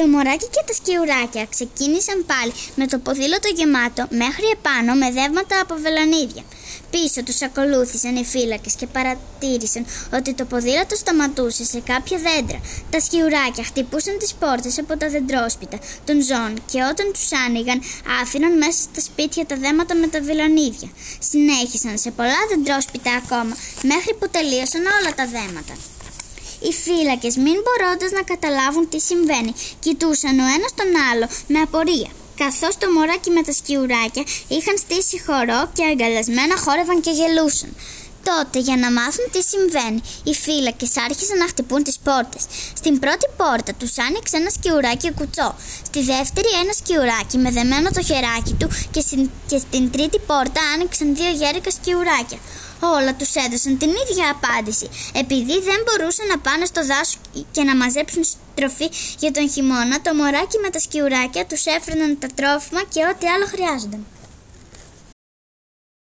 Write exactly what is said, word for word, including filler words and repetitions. Το μωράκι και τα σκιουράκια ξεκίνησαν πάλι με το ποδήλατο γεμάτο μέχρι επάνω με δεύματα από βελανίδια. Πίσω τους ακολούθησαν οι φύλακες και παρατήρησαν ότι το ποδήλατο σταματούσε σε κάποια δέντρα. Τα σκιουράκια χτυπούσαν τις πόρτες από τα δεντρόσπιτα των ζώων και όταν τους άνοιγαν άφηναν μέσα στα σπίτια τα δέματα με τα βελανίδια. Συνέχισαν σε πολλά δεντρόσπιτα ακόμα μέχρι που τελείωσαν όλα τα δέματα. Οι φύλακες, μην μπορώντας να καταλάβουν τι συμβαίνει, κοιτούσαν ο ένας τον άλλο με απορία, καθώς το μωράκι με τα σκιουράκια είχαν στήσει χορό και αγκαλιασμένα χόρευαν και γελούσαν. Τότε, για να μάθουν τι συμβαίνει, οι φύλακες άρχισαν να χτυπούν τις πόρτες. Στην πρώτη πόρτα τους άνοιξε ένα σκιουράκι κουτσό, στη δεύτερη ένα σκιουράκι με δεμένο το χεράκι του και στην, και στην τρίτη πόρτα άνοιξαν δύο γέρικα σκιουράκια. Όλα τους έδωσαν την ίδια απάντηση, επειδή δεν μπορούσαν να πάνε στο δάσος και να μαζέψουν τροφή για τον χειμώνα. Το μωράκι με τα σκιουράκια τους έφερναν τα τρόφιμα και ό,τι άλλο χρειάζονταν.